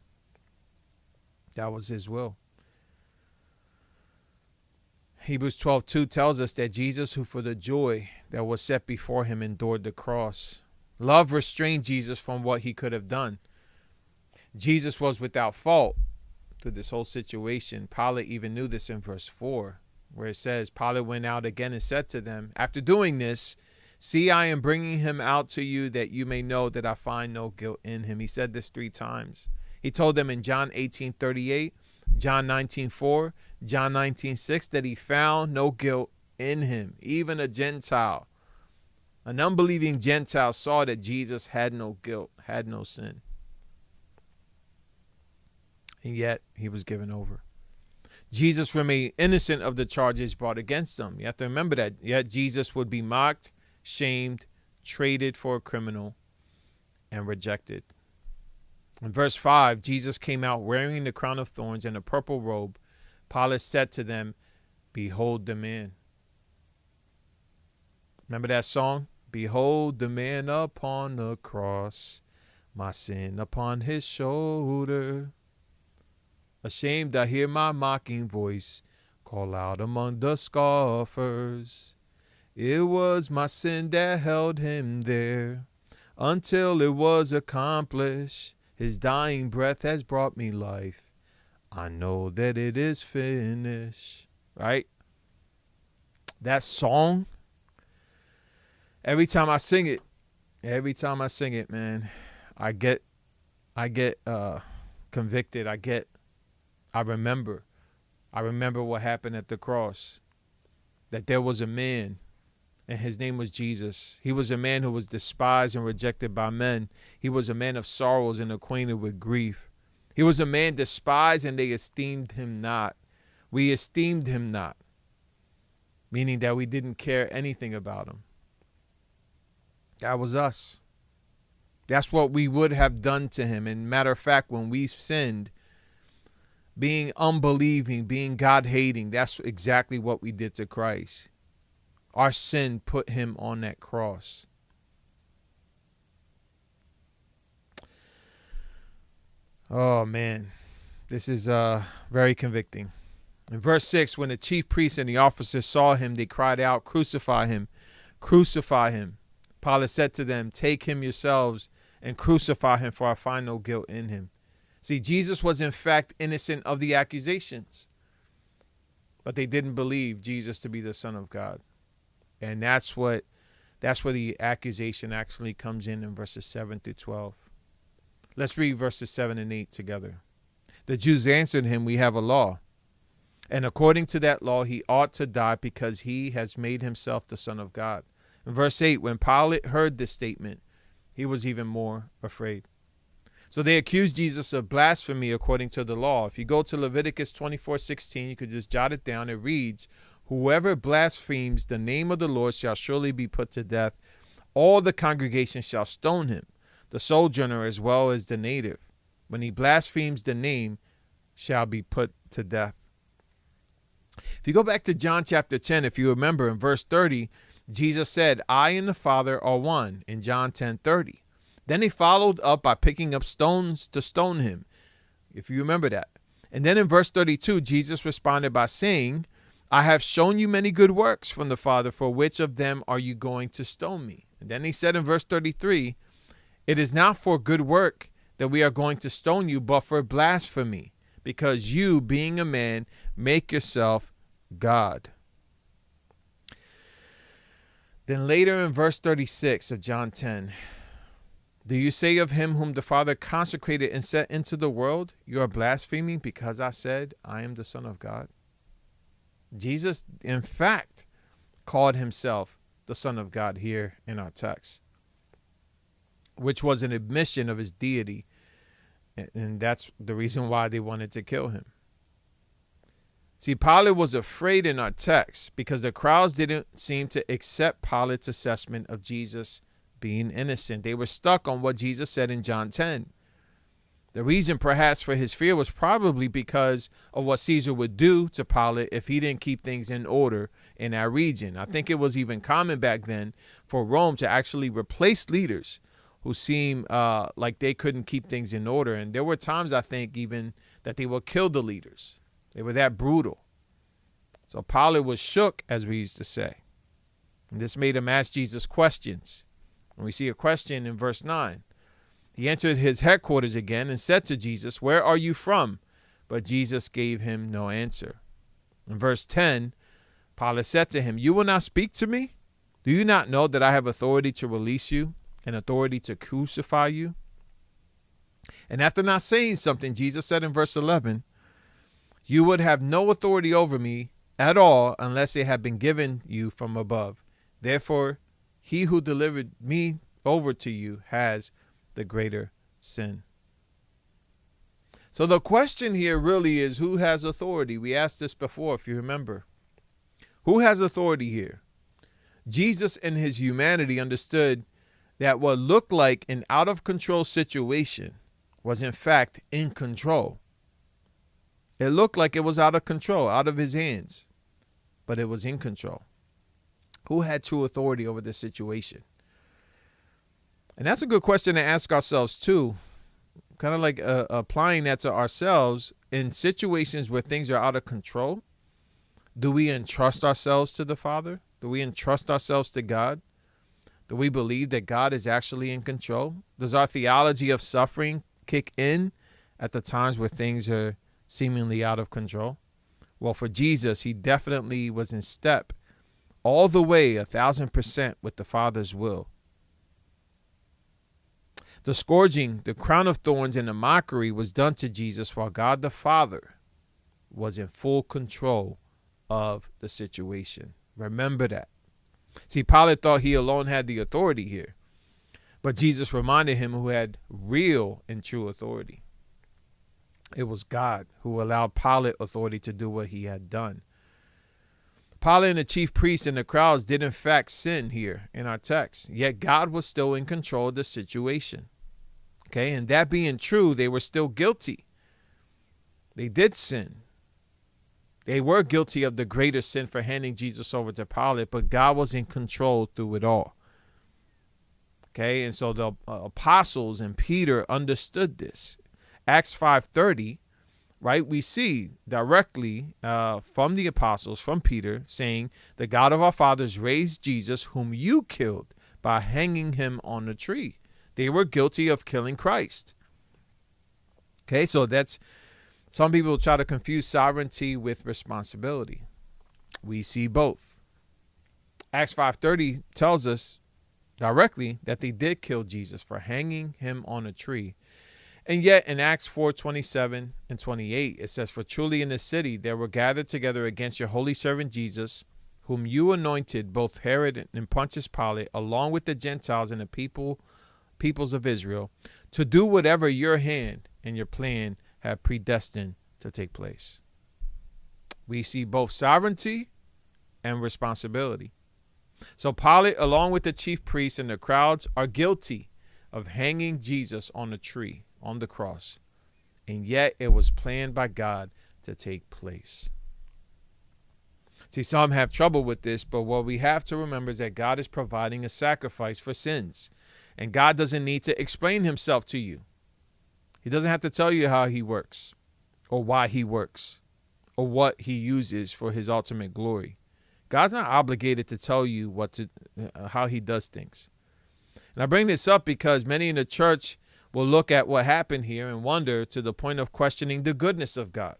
That was his will. Hebrews 12:2 tells us that Jesus, who for the joy that was set before him, endured the cross. Love restrained Jesus from what he could have done. Jesus was without fault through this whole situation. Pilate even knew this in verse 4, where it says, Pilate went out again and said to them, after doing this, see, I am bringing him out to you that you may know that I find no guilt in him. He said this 3 times. He told them in John 18:38, John 19:4, John 19:6, that he found no guilt in him. Even a Gentile, an unbelieving Gentile, saw that Jesus had no guilt, had no sin. And yet he was given over. Jesus remained innocent of the charges brought against him. You have to remember that. Yet Jesus would be mocked, shamed, traded for a criminal, and rejected. In verse 5, Jesus came out wearing the crown of thorns and a purple robe. Pilate said to them, behold the man. Remember that song? Behold the man upon the cross, my sin upon his shoulder. Ashamed, I hear my mocking voice call out among the scoffers. It was my sin that held him there until it was accomplished. His dying breath has brought me life. I know that it is finished. Right? That song, every time I sing it, man, I get convicted. I remember what happened at the cross, that there was a man, and his name was Jesus. He was a man who was despised and rejected by men. He was a man of sorrows and acquainted with grief. He was a man despised, and they esteemed him not. We esteemed him not, meaning that we didn't care anything about him. That was us. That's what we would have done to him. And matter of fact, when we sinned, being unbelieving, being God-hating, that's exactly what we did to Christ. Our sin put him on that cross. Oh, man, this is very convicting. In verse 6, when the chief priests and the officers saw him, they cried out, crucify him, crucify him. Pilate said to them, take him yourselves and crucify him, for I find no guilt in him. See, Jesus was in fact innocent of the accusations, but they didn't believe Jesus to be the Son of God. And that's where the accusation actually comes in verses 7 through 12. Let's read verses 7 and 8 together. The Jews answered him, we have a law, and according to that law, he ought to die because he has made himself the Son of God. In verse 8, when Pilate heard this statement, he was even more afraid. So they accused Jesus of blasphemy according to the law. If you go to Leviticus 24:16, you could just jot it down. It reads, whoever blasphemes the name of the Lord shall surely be put to death. All the congregation shall stone him, the sojourner as well as the native. When he blasphemes the name, shall be put to death. If you go back to John chapter 10, if you remember in verse 30, Jesus said, I and the Father are one, in John 10:30. Then they followed up by picking up stones to stone him, if you remember that. And then in verse 32, Jesus responded by saying, I have shown you many good works from the Father, for which of them are you going to stone me? And then he said in verse 33, it is not for good work that we are going to stone you, but for blasphemy, because you, being a man, make yourself God. Then later in verse 36 of John 10, do you say of him whom the Father consecrated and sent into the world, you are blaspheming because I said, I am the Son of God? Jesus, in fact, called himself the Son of God here in our text, which was an admission of his deity. And that's the reason why they wanted to kill him. See, Pilate was afraid in our text because the crowds didn't seem to accept Pilate's assessment of Jesus being innocent. They were stuck on what Jesus said in John 10. The reason perhaps for his fear was probably because of what Caesar would do to Pilate if he didn't keep things in order in our region. I think it was even common back then for Rome to actually replace leaders who seemed like they couldn't keep things in order. And there were times, I think, even that they would kill the leaders. They were that brutal. So Pilate was shook, as we used to say. And this made him ask Jesus questions. And we see a question in verse 9. He entered his headquarters again and said to Jesus, "Where are you from?" But Jesus gave him no answer. In verse 10, Pilate said to him, "You will not speak to me? Do you not know that I have authority to release you and authority to crucify you?" And after not saying something, Jesus said in verse 11, "You would have no authority over me at all unless it had been given you from above. Therefore, he who delivered me over to you has the greater sin." So the question here really is, who has authority? We asked this before, if you remember. Who has authority here? Jesus in his humanity understood that what looked like an out-of-control situation was in fact in control. It looked like it was out of control, out of his hands, but it was in control. Who had true authority over this situation? And that's a good question to ask ourselves too, kind of like applying that to ourselves. In situations where things are out of control, do we entrust ourselves to the Father? Do we entrust ourselves to God? Do we believe that God is actually in control? Does our theology of suffering kick in at the times where things are seemingly out of control? Well, for Jesus, he definitely was in step all the way, 1,000% with the Father's will. The scourging, the crown of thorns, and the mockery was done to Jesus while God the Father was in full control of the situation. Remember that. See, Pilate thought he alone had the authority here, but Jesus reminded him who had real and true authority. It was God who allowed Pilate authority to do what he had done. Pilate and the chief priests and the crowds did in fact sin here in our text, yet God was still in control of the situation. Okay, and that being true, they were still guilty. They did sin. They were guilty of the greater sin for handing Jesus over to Pilate, but God was in control through it all. Okay, and so the apostles and Peter understood this. Acts 5:30, right? We see directly from the apostles, from Peter, saying, "The God of our fathers raised Jesus, whom you killed by hanging him on a tree." They were guilty of killing Christ. Okay, so that's, some people try to confuse sovereignty with responsibility. We see both. Acts 5:30 tells us directly that they did kill Jesus for hanging him on a tree. And yet in Acts 4:27 and 28, it says, "For truly in this city there were gathered together against your holy servant Jesus, whom you anointed, both Herod and Pontius Pilate, along with the Gentiles and the peoples of Israel, to do whatever your hand and your plan had predestined to take place." We see both sovereignty and responsibility. So Pilate, along with the chief priests and the crowds, are guilty of hanging Jesus on the tree, on the cross. And yet it was planned by God to take place. See, some have trouble with this, but what we have to remember is that God is providing a sacrifice for sins. And God doesn't need to explain himself to you. He doesn't have to tell you how he works or why he works or what he uses for his ultimate glory. God's not obligated to tell you what to, how he does things. And I bring this up because many in the church will look at what happened here and wonder to the point of questioning the goodness of God.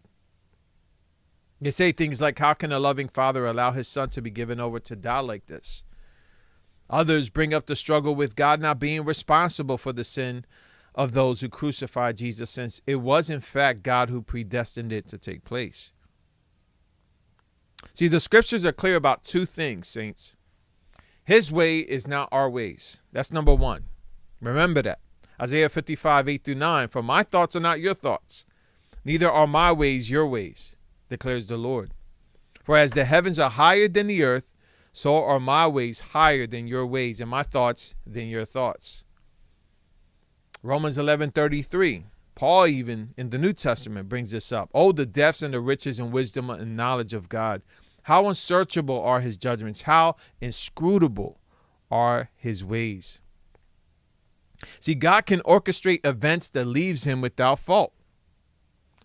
They say things like, "How can a loving father allow his son to be given over to die like this?" Others bring up the struggle with God not being responsible for the sin of those who crucified Jesus, since it was in fact God who predestined it to take place. See, the scriptures are clear about two things, saints. His way is not our ways. That's number one. Remember that. Isaiah 55:8-9, "For my thoughts are not your thoughts, neither are my ways your ways, declares the Lord. For as the heavens are higher than the earth, so are my ways higher than your ways, and my thoughts than your thoughts. Romans 11:33. Paul, even in the New Testament, brings this up. Oh, the depths and the riches and wisdom and knowledge of God. How unsearchable are his judgments. How inscrutable are his ways. See, God can orchestrate events that leaves him without fault.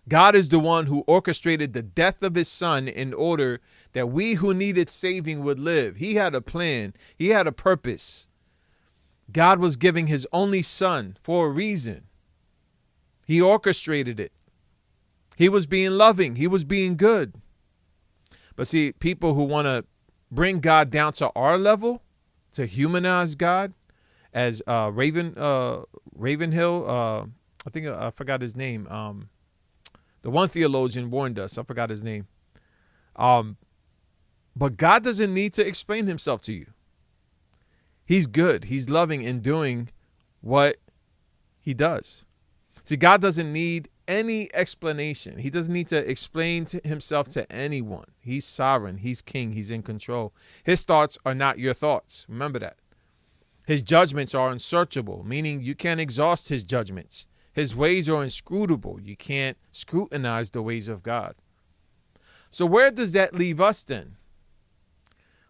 God is the one who orchestrated the death of his son in order that we who needed saving would live. He had a plan. He had a purpose. God was giving his only son for a reason. He orchestrated it. He was being loving. He was being good. But see, people who want to bring God down to our level, to humanize God, as Ravenhill, I think I forgot his name. The one theologian warned us. I forgot his name. But God doesn't need to explain himself to you. He's good. He's loving and doing what he does. See, God doesn't need any explanation. He doesn't need to explain himself to anyone. He's sovereign. He's king. He's in control. His thoughts are not your thoughts. Remember that. His judgments are unsearchable, meaning you can't exhaust his judgments. His ways are inscrutable. You can't scrutinize the ways of God. So where does that leave us then?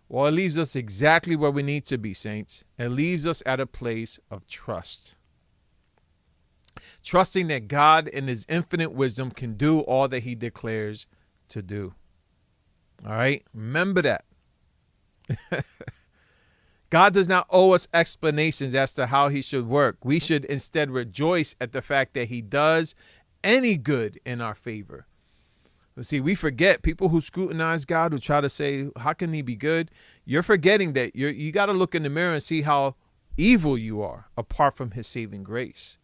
Well, it leaves us exactly where we need to be, saints. It leaves us at a place of trust. Trusting that God in his infinite wisdom can do all that he declares to do. All right. Remember that. God does not owe us explanations as to how he should work. We should instead rejoice at the fact that he does any good in our favor. But see, we forget people who scrutinize God, who try to say, how can he be good? You're forgetting that you got to look in the mirror and see how evil you are apart from his saving grace.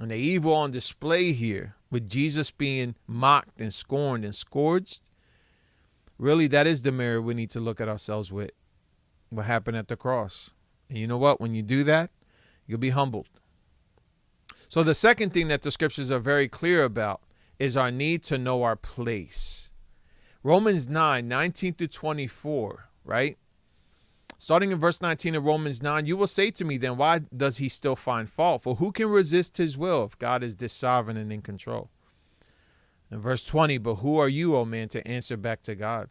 And the evil on display here with Jesus being mocked and scorned and scourged. Really, that is the mirror we need to look at ourselves with. What happened at the cross. And you know what? When you do that, you'll be humbled. So the second thing that the scriptures are very clear about is our need to know our place. Romans 9:19 through 24, right? Starting in verse 19 of Romans 9, you will say to me, then why does he still find fault? For who can resist his will if God is this sovereign and in control? In verse 20, but who are you, O man, to answer back to God?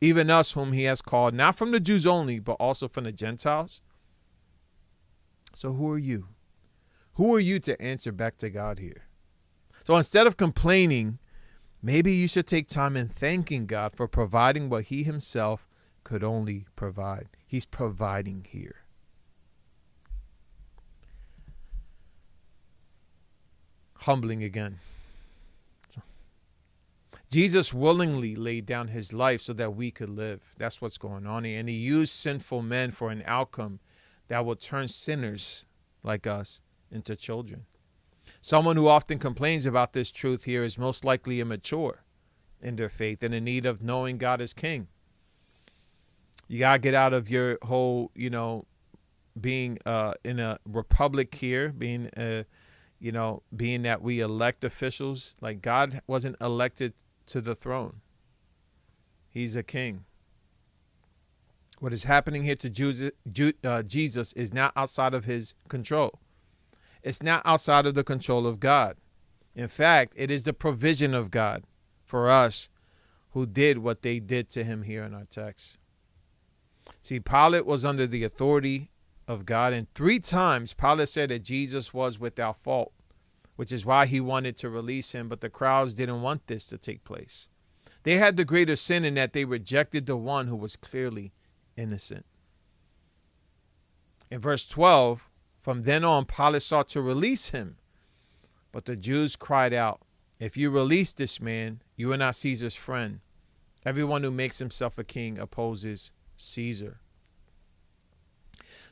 even us whom he has called, not from the Jews only, but also from the Gentiles. So who are you? Who are you to answer back to God here? So instead of complaining, maybe you should take time in thanking God for providing what he himself could only provide. He's providing here. Humbling again. Jesus willingly laid down his life so that we could live. That's what's going on here. And he used sinful men for an outcome that will turn sinners like us into children. Someone who often complains about this truth here is most likely immature in their faith and in need of knowing God is king. You got to get out of your whole, being in a republic here, being, being that we elect officials. Like God wasn't elected to the throne. He's a king. What is happening here to Jesus is not outside of his control. It's not outside of the control of God. In fact, it is the provision of God for us who did what they did to him here in our text. See, Pilate was under the authority of God, and 3 times Pilate said that Jesus was without fault, which is why he wanted to release him, but the crowds didn't want this to take place. They had the greater sin in that they rejected the one who was clearly innocent. In verse 12, from then on, Pilate sought to release him, but the Jews cried out, if you release this man, you are not Caesar's friend. Everyone who makes himself a king opposes Caesar.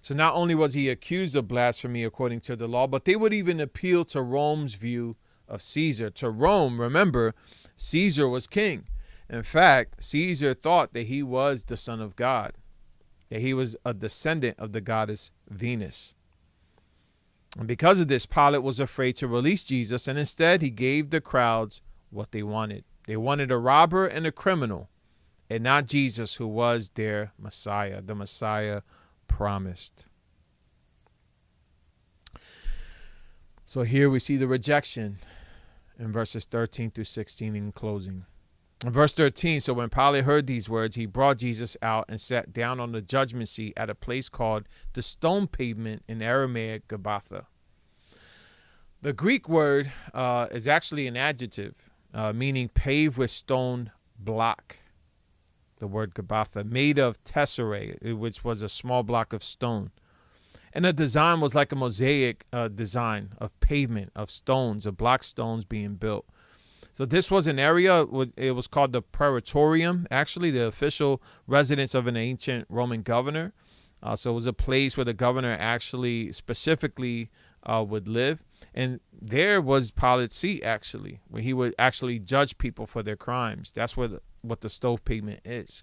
So not only was he accused of blasphemy according to the law, but they would even appeal to Rome's view of Caesar. To Rome, remember, Caesar was king. In fact, Caesar thought that he was the son of God, that he was a descendant of the goddess Venus. And because of this, Pilate was afraid to release Jesus, and instead he gave the crowds what they wanted. They wanted a robber and a criminal, and not Jesus, who was their Messiah, the Messiah promised. So here we see the rejection in verses 13 through 16 in closing. In verse 13, so when Pilate heard these words, he brought Jesus out and sat down on the judgment seat at a place called the Stone Pavement, in Aramaic, Gabbatha. The Greek word is actually an adjective, meaning paved with stone block. The word Gabbatha, made of tesserae, which was a small block of stone. And the design was like a mosaic design of pavement, of stones, of block stones being built. So this was an area, it was called the Praetorium, actually the official residence of an ancient Roman governor. So it was a place where the governor actually specifically would live. And there was Pilate's seat, actually, where he would actually judge people for their crimes. That's what the stone pavement is.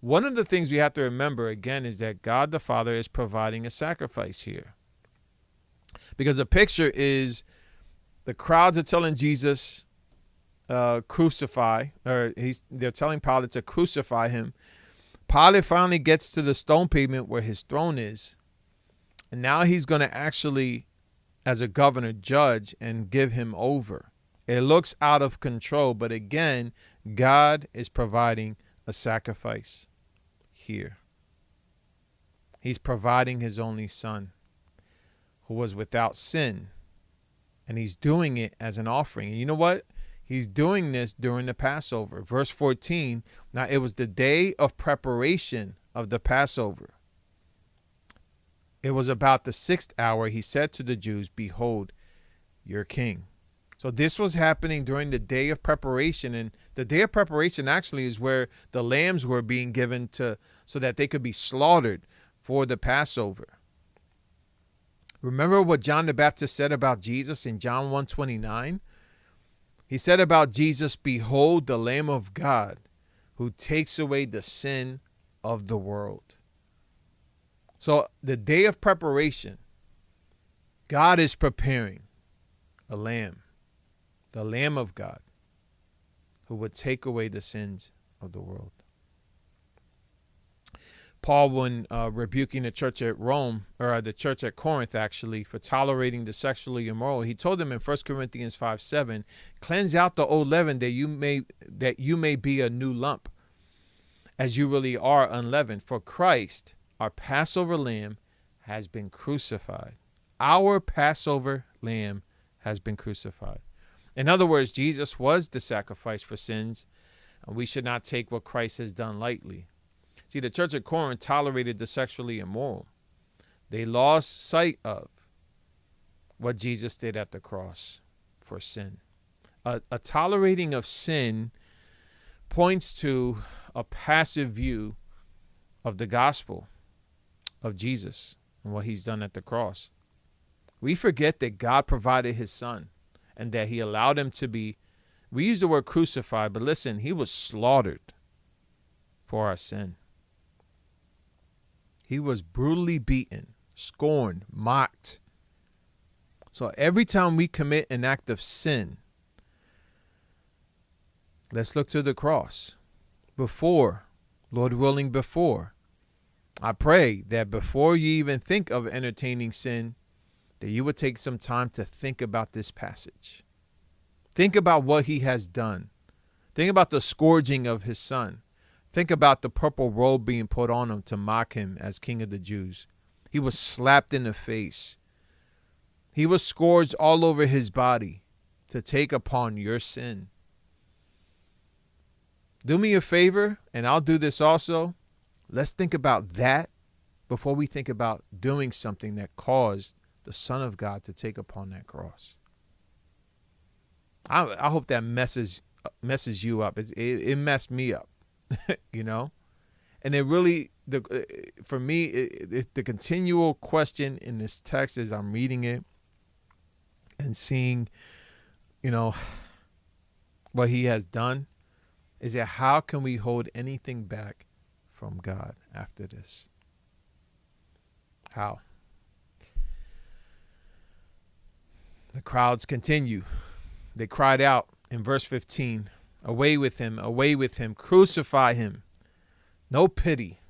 One of the things we have to remember, again, is that God the Father is providing a sacrifice here. Because the picture is the crowds are telling Jesus, they're telling Pilate to crucify him. Pilate finally gets to the stone pavement where his throne is, and now he's going to actually, as a governor, judge and give him over. It looks out of control, but again, God is providing a sacrifice here. He's providing his only son, who was without sin, and he's doing it as an offering. And you know what? He's doing this during the Passover. Verse 14, now it was the day of preparation of the Passover. It was about the 6th hour. He said to the Jews, behold, your king. So this was happening during the day of preparation. And the day of preparation actually is where the lambs were being given to, so that they could be slaughtered for the Passover. Remember what John the Baptist said about Jesus in John 1:29? He said about Jesus, behold, the Lamb of God who takes away the sin of the world. So the day of preparation, God is preparing a lamb, the Lamb of God, who would take away the sins of the world. Paul, when rebuking the church at Rome, or the church at Corinth, actually, for tolerating the sexually immoral, he told them in 1 Corinthians 5:7, cleanse out the old leaven that you may be a new lump, as you really are unleavened. For Christ, our Passover lamb, has been crucified. Our Passover lamb has been crucified. In other words, Jesus was the sacrifice for sins, and we should not take what Christ has done lightly. See, the church at Corinth tolerated the sexually immoral. They lost sight of what Jesus did at the cross for sin. A tolerating of sin points to a passive view of the gospel of Jesus and what he's done at the cross. We forget that God provided his son and that he allowed him to be, we use the word crucified, but listen, he was slaughtered for our sin. He was brutally beaten, scorned, mocked. So every time we commit an act of sin, let's look to the cross. Before, Lord willing, before. I pray that before you even think of entertaining sin, that you would take some time to think about this passage. Think about what he has done. Think about the scourging of his son. Think about the purple robe being put on him to mock him as king of the Jews. He was slapped in the face. He was scourged all over his body to take upon your sin. Do me a favor, and I'll do this also. Let's think about that before we think about doing something that caused the Son of God to take upon that cross. I hope that messes you up. It messed me up. you know? And it really, for me, the continual question in this text as I'm reading it and seeing, you know, what he has done, is that how can we hold anything back from God after this? How? The crowds continue. They cried out in verse 15, away with him, crucify him. No pity.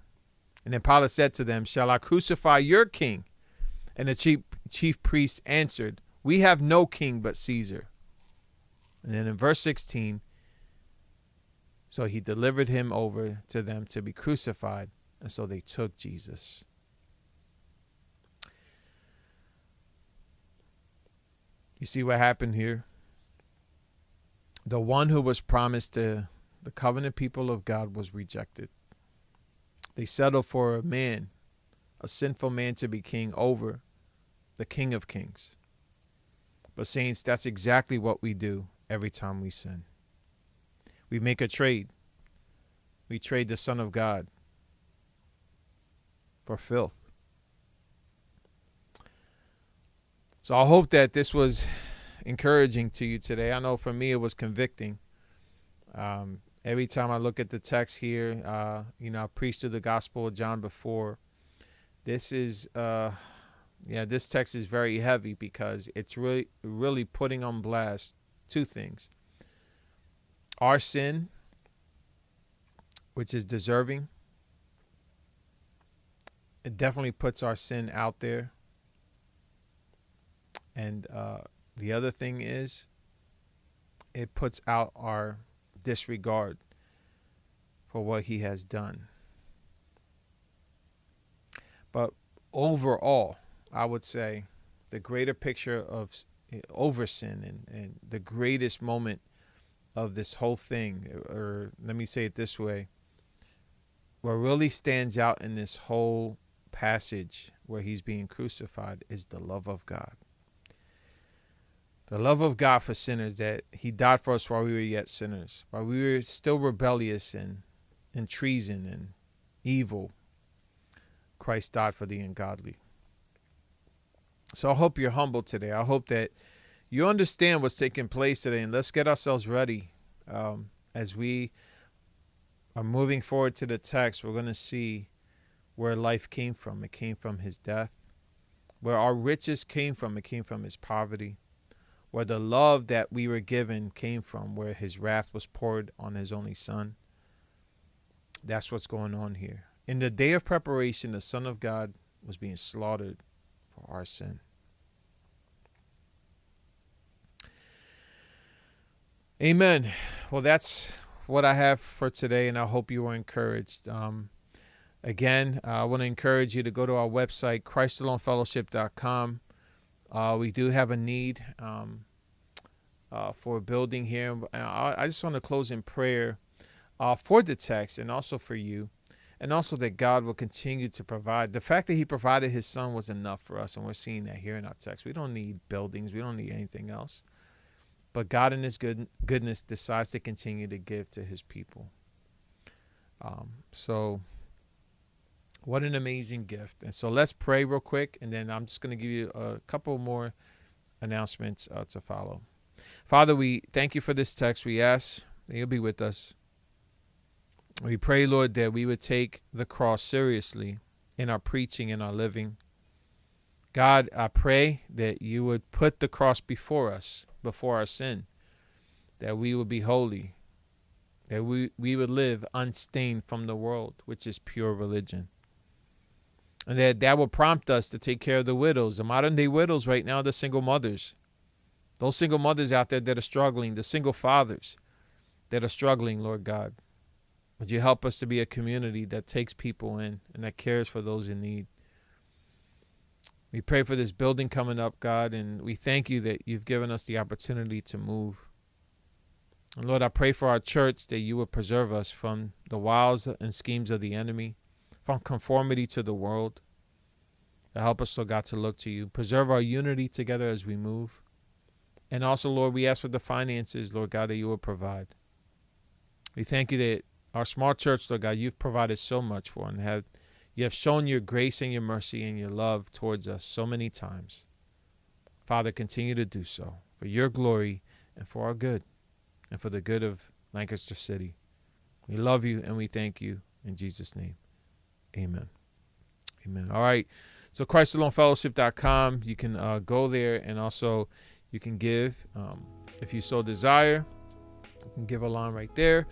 And then Pilate said to them, shall I crucify your king? And the chief priests answered, we have no king but Caesar. And then in verse 16, so he delivered him over to them to be crucified. And so they took Jesus. You see what happened here? The one who was promised to the covenant people of God was rejected. They settled for a man, a sinful man, to be king over the King of Kings. But saints, that's exactly what we do every time we sin. We make a trade. We trade the Son of God for filth. So I hope that this was encouraging to you today. I know for me it was convicting. Every time I look at the text here, you know, I preached through the Gospel of John before. This is, yeah, this text is very heavy because it's really putting on blast two things. Our sin, which is deserving, it definitely puts our sin out there. And the other thing is, it puts out our disregard for what he has done. But overall, I would say the greater picture of over sin and the greatest moment of this whole thing, or let me say it this way, what really stands out in this whole passage where he's being crucified is the love of God. The love of God for sinners, that he died for us while we were yet sinners, while we were still rebellious and treason and evil. Christ died for the ungodly. So I hope you're humble today. I hope that you understand what's taking place today, and let's get ourselves ready. As we are moving forward to the text, we're going to see where life came from. It came from his death. Where our riches came from, it came from his poverty. Where the love that we were given came from, where his wrath was poured on his only son. That's what's going on here. In the day of preparation, the Son of God was being slaughtered for our sin. Amen. Well, that's what I have for today, and I hope you were encouraged. Again, I want to encourage you to go to our website, ChristAloneFellowship.com. We do have a need for a building here. I just want to close in prayer for the text and also for you, and also that God will continue to provide. The fact that he provided his son was enough for us, and we're seeing that here in our text. We don't need buildings. We don't need anything else. But God in his goodness decides to continue to give to his people. So what an amazing gift. And so let's pray real quick, and then I'm just going to give you a couple more announcements to follow. Father, we thank you for this text. We ask that you'll be with us. We pray, Lord, that we would take the cross seriously in our preaching and our living. God, I pray that you would put the cross before us, before our sin, that we would be holy, that we would live unstained from the world, which is pure religion. And that will prompt us to take care of the widows, the modern-day widows right now, the single mothers, those single mothers out there that are struggling, the single fathers that are struggling, Lord God. Would you help us to be a community that takes people in and that cares for those in need? We pray for this building coming up, God, and we thank you that you've given us the opportunity to move. And Lord, I pray for our church that you would preserve us from the wiles and schemes of the enemy, from conformity to the world. Help us, Lord God, to look to you. Preserve our unity together as we move. And also, Lord, we ask for the finances, Lord God, that you will provide. We thank you that our small church, Lord God, you've provided so much for and you have shown your grace and your mercy and your love towards us so many times. Father, continue to do so for your glory and for our good and for the good of Lancaster City. We love you and we thank you in Jesus' name. Amen. Amen. All right. So ChristAloneFellowship.com. You can go there, and also you can give if you so desire. You can give a line right there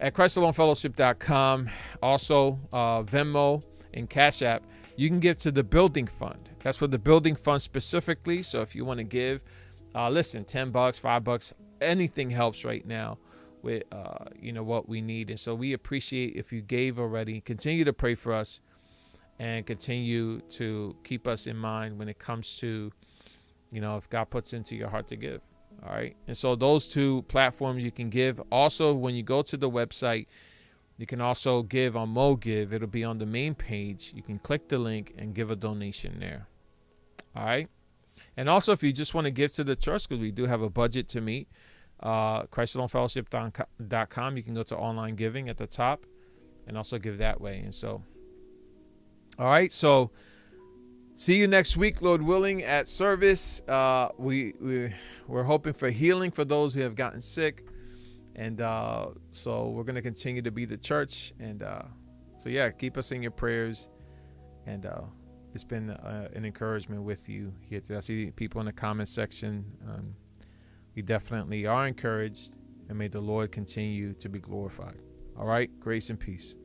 at ChristAloneFellowship.com. Also Venmo and Cash App. You can give to the building fund. That's for the building fund specifically. So if you want to give, listen, $10, $5, anything helps right now with what we need. And so we appreciate if you gave already. Continue to pray for us and continue to keep us in mind when it comes to, if God puts into your heart to give. All right. And so those two platforms you can give. Also, when you go to the website, you can also give on MoGive. It'll be on the main page. You can click the link and give a donation there. All right. And also, if you just want to give to the church, because we do have a budget to meet, ChristAloneFellowship.com. You can go to online giving at the top and also give that way. And so, all right. So see you next week, Lord willing, at service. We're hoping for healing for those who have gotten sick. And so we're going to continue to be the church. And keep us in your prayers. And it's been an encouragement with you here today. I see people in the comment section. We definitely are encouraged. And may the Lord continue to be glorified. All right. Grace and peace.